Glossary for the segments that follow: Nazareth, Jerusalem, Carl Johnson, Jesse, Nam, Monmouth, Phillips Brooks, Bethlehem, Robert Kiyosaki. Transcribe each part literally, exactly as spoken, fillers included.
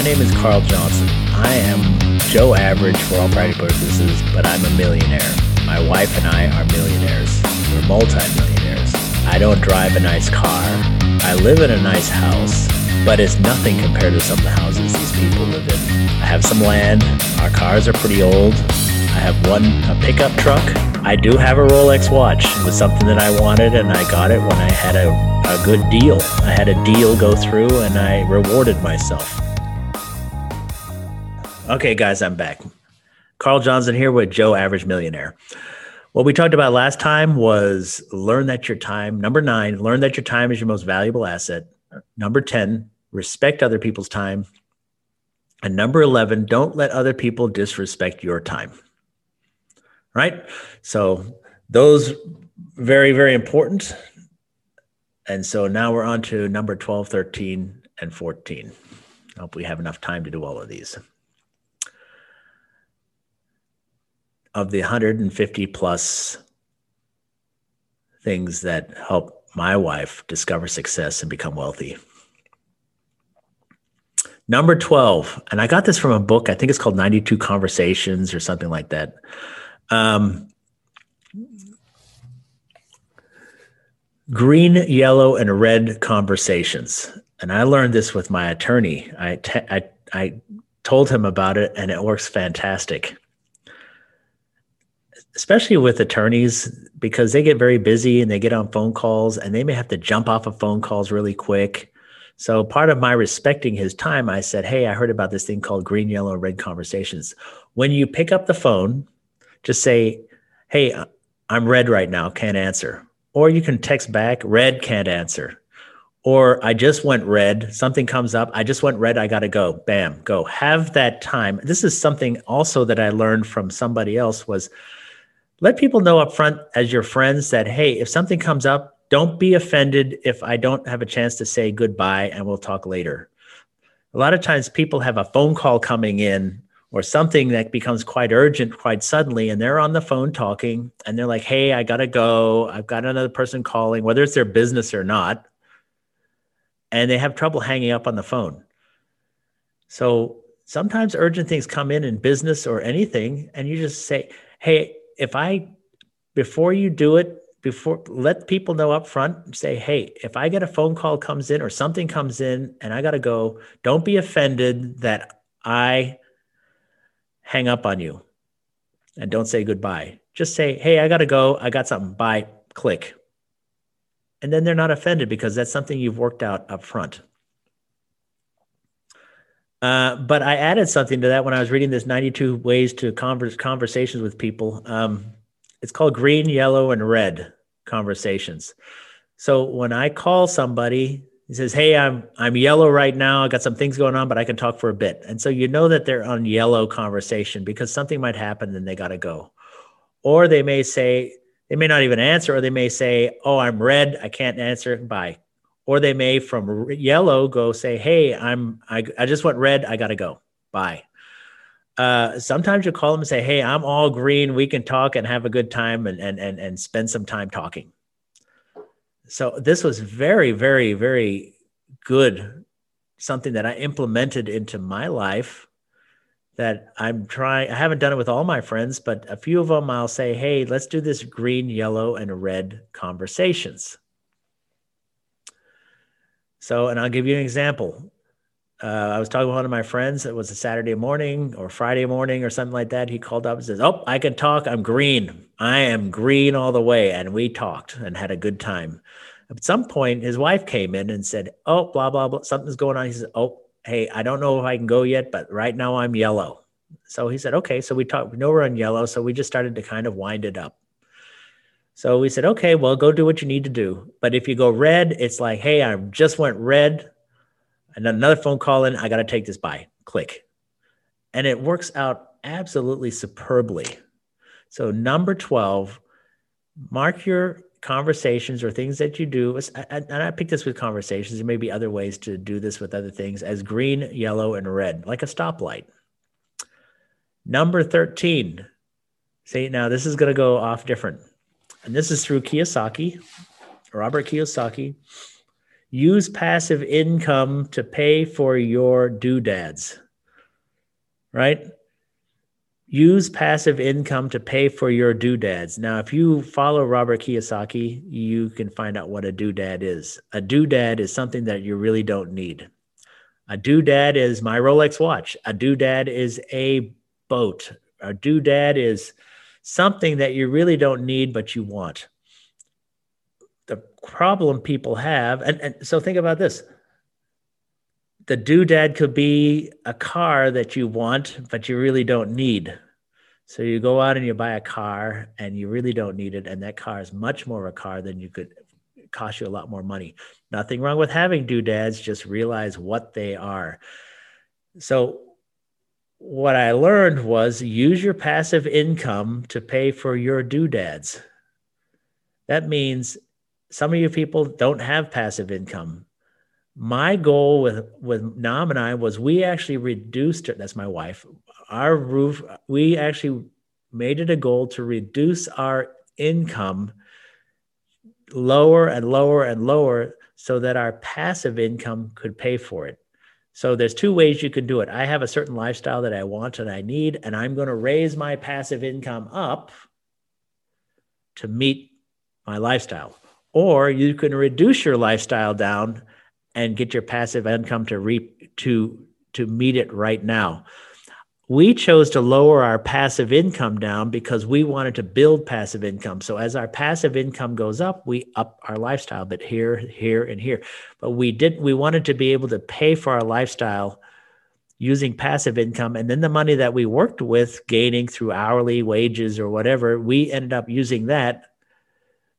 My name is Carl Johnson. I am Joe Average for all practical purposes, but I'm a millionaire. My wife and I are millionaires. We're multi-millionaires. I don't drive a nice car. I live in a nice house, but it's nothing compared to some of the houses these people live in. I have some land. Our cars are pretty old. I have one a pickup truck. I do have a Rolex watch. It was something that I wanted, and I got it when I had a, a good deal. I had a deal go through, and I rewarded myself. Okay, guys, I'm back. Carl Johnson here with Joe Average Millionaire. What we talked about last time was learn that your time, number nine, learn that your time is your most valuable asset. Number ten, respect other people's time. And number eleven, don't let other people disrespect your time. Right? So those very, very important. And so now we're on to number twelve, thirteen, and fourteen. I hope we have enough time to do all of these. Of the one hundred fifty plus things that help my wife discover success and become wealthy. Number twelve, and I got this from a book, I think it's called ninety-two Conversations or something like that. Um, green, yellow, and red conversations. And I learned this with my attorney. I, te- I, I told him about it, and it works fantastic. Especially with attorneys, because they get very busy and they get on phone calls and they may have to jump off of phone calls really quick. So part of my respecting his time, I said, hey, I heard about this thing called green, yellow, red conversations. When you pick up the phone, just say, hey, I'm red right now, can't answer. Or you can text back, red, can't answer. Or I just went red, something comes up, I just went red, I gotta go, bam, go. Have that time. This is something also that I learned from somebody else was, let people know up front as your friends that, hey, if something comes up, don't be offended if I don't have a chance to say goodbye and we'll talk later. A lot of times people have a phone call coming in or something that becomes quite urgent quite suddenly, and they're on the phone talking and they're like, hey, I gotta go. I've got another person calling, whether it's their business or not. And they have trouble hanging up on the phone. So sometimes urgent things come in in business or anything, and you just say, hey, If I, before you do it, before let people know up front, say, hey, if I get a phone call comes in or something comes in and I got to go, don't be offended that I hang up on you and don't say goodbye. Just say, hey, I got to go. I got something. Bye. Click. And then they're not offended because that's something you've worked out up front. Uh, but I added something to that when I was reading this ninety-two ways to converse conversations with people. Um, it's called green, yellow, and red conversations. So when I call somebody, he says, hey, I'm, I'm yellow right now. I got some things going on, but I can talk for a bit. And so, you know, that they're on yellow conversation because something might happen and they got to go, or they may say, they may not even answer, or they may say, oh, I'm red. I can't answer. Bye. Or they may from yellow go say, hey, I'm, I, I just went red. I got to go. Bye. Uh, sometimes you call them and say, hey, I'm all green. We can talk and have a good time and, and, and, and spend some time talking. So this was very, very, very good. Something that I implemented into my life that I'm trying. I haven't done it with all my friends, but a few of them I'll say, hey, let's do this green, yellow, and red conversations. So, and I'll give you an example. Uh, I was talking with one of my friends. It was a Saturday morning or Friday morning or something like that. He called up and says, oh, I can talk. I'm green. I am green all the way. And we talked and had a good time. At some point, his wife came in and said, oh, blah, blah, blah. Something's going on. He says, oh, hey, I don't know if I can go yet, but right now I'm yellow. So he said, okay. So we talked. We know we're on yellow. So we just started to kind of wind it up. So we said, okay, well, go do what you need to do. But if you go red, it's like, hey, I just went red. And another phone call in, I got to take this by. Click. And it works out absolutely superbly. So number twelve, mark your conversations or things that you do. And I picked this with conversations. There may be other ways to do this with other things as green, yellow, and red, like a stoplight. Number thirteen. See, now this is going to go off different. And this is through Kiyosaki, Robert Kiyosaki. Use passive income to pay for your doodads, right? Use passive income to pay for your doodads. Now, if you follow Robert Kiyosaki, you can find out what a doodad is. A doodad is something that you really don't need. A doodad is my Rolex watch. A doodad is a boat. A doodad is something that you really don't need, but you want. The problem people have, and, and so think about this. The doodad could be a car that you want, but you really don't need. So you go out and you buy a car and you really don't need it. And that car is much more of a car than you could, cost you a lot more money. Nothing wrong with having doodads, just realize what they are. So what I learned was use your passive income to pay for your doodads. That means some of you people don't have passive income. My goal with, with Nam and I was we actually reduced it. That's my wife. Our roof, we actually made it a goal to reduce our income lower and lower and lower so that our passive income could pay for it. So there's two ways you can do it. I have a certain lifestyle that I want and I need, and I'm going to raise my passive income up to meet my lifestyle. Or you can reduce your lifestyle down and get your passive income to re, to to meet it right now. We chose to lower our passive income down because we wanted to build passive income. So as our passive income goes up, we up our lifestyle, but here, here, and here. But we didn't, we wanted to be able to pay for our lifestyle using passive income. And then the money that we worked with gaining through hourly wages or whatever, we ended up using that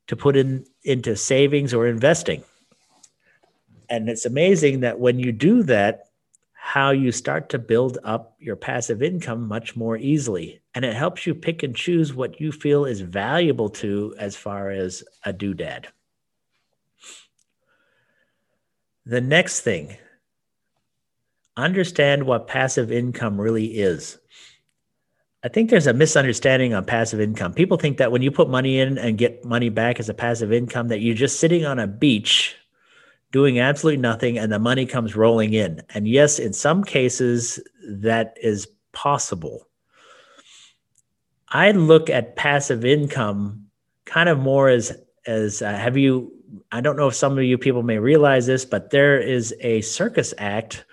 to put in into savings or investing. And it's amazing that when you do that, how you start to build up your passive income much more easily. And it helps you pick and choose what you feel is valuable to as far as a doodad. The next thing, understand what passive income really is. I think there's a misunderstanding on passive income. People think that when you put money in and get money back as a passive income, that you're just sitting on a beach doing absolutely nothing and the money comes rolling in. And yes, in some cases that is possible. I look at passive income kind of more as, as uh, have you, I don't know if some of you people may realize this, but there is a circus act,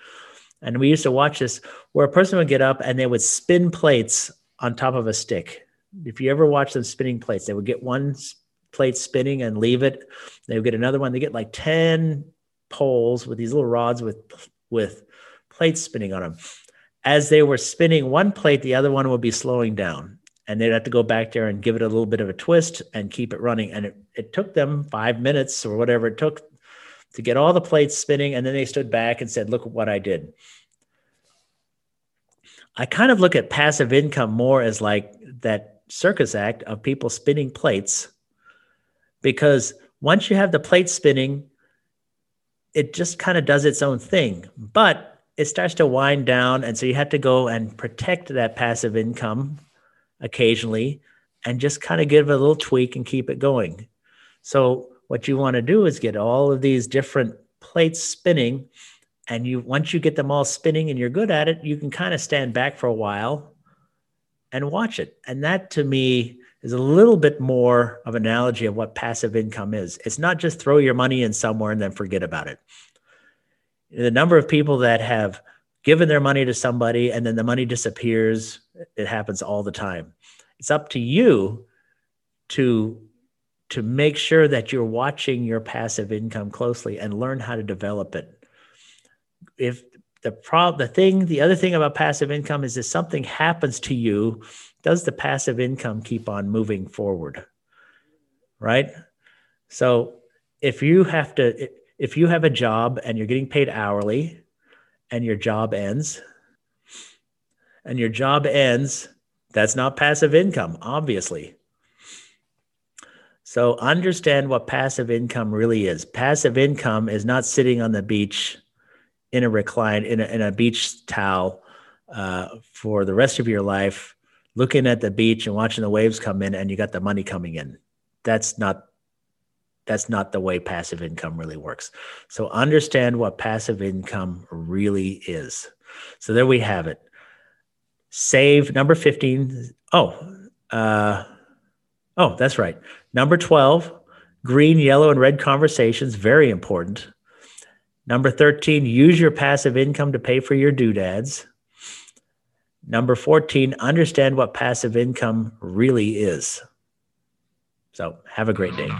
and we used to watch this, where a person would get up and they would spin plates on top of a stick. If you ever watch them spinning plates, they would get one plate spinning and leave it. They would get another one. They get like ten poles with these little rods with, with plates spinning on them. As they were spinning one plate, the other one would be slowing down, and they'd have to go back there and give it a little bit of a twist and keep it running. And it, it took them five minutes or whatever it took to get all the plates spinning. And then they stood back and said, look at what I did. I kind of look at passive income more as like that circus act of people spinning plates. Because once you have the plate spinning, it just kind of does its own thing, but it starts to wind down. And so you have to go and protect that passive income occasionally and just kind of give it a little tweak and keep it going. So what you want to do is get all of these different plates spinning. And you, once you get them all spinning and you're good at it, you can kind of stand back for a while and watch it. And that to me is a little bit more of an analogy of what passive income is. It's not just throw your money in somewhere and then forget about it. The number of people that have given their money to somebody and then the money disappears, it happens all the time. It's up to you to, to make sure that you're watching your passive income closely and learn how to develop it. If the prob- the thing, the other thing about passive income is if something happens to you, does the passive income keep on moving forward, right? So if you have to, if you have a job and you're getting paid hourly and your job ends and your job ends, that's not passive income, obviously. So understand what passive income really is. Passive income is not sitting on the beach in a recline, in a, in a beach towel uh, for the rest of your life, looking at the beach and watching the waves come in and you got the money coming in. That's not that's not the way passive income really works. So understand what passive income really is. So there we have it. Save number fifteen. Oh, uh, oh, that's right. Number twelve, green, yellow, and red conversations. Very important. Number thirteen, use your passive income to pay for your doodads. Number fourteen, understand what passive income really is. So have a great day.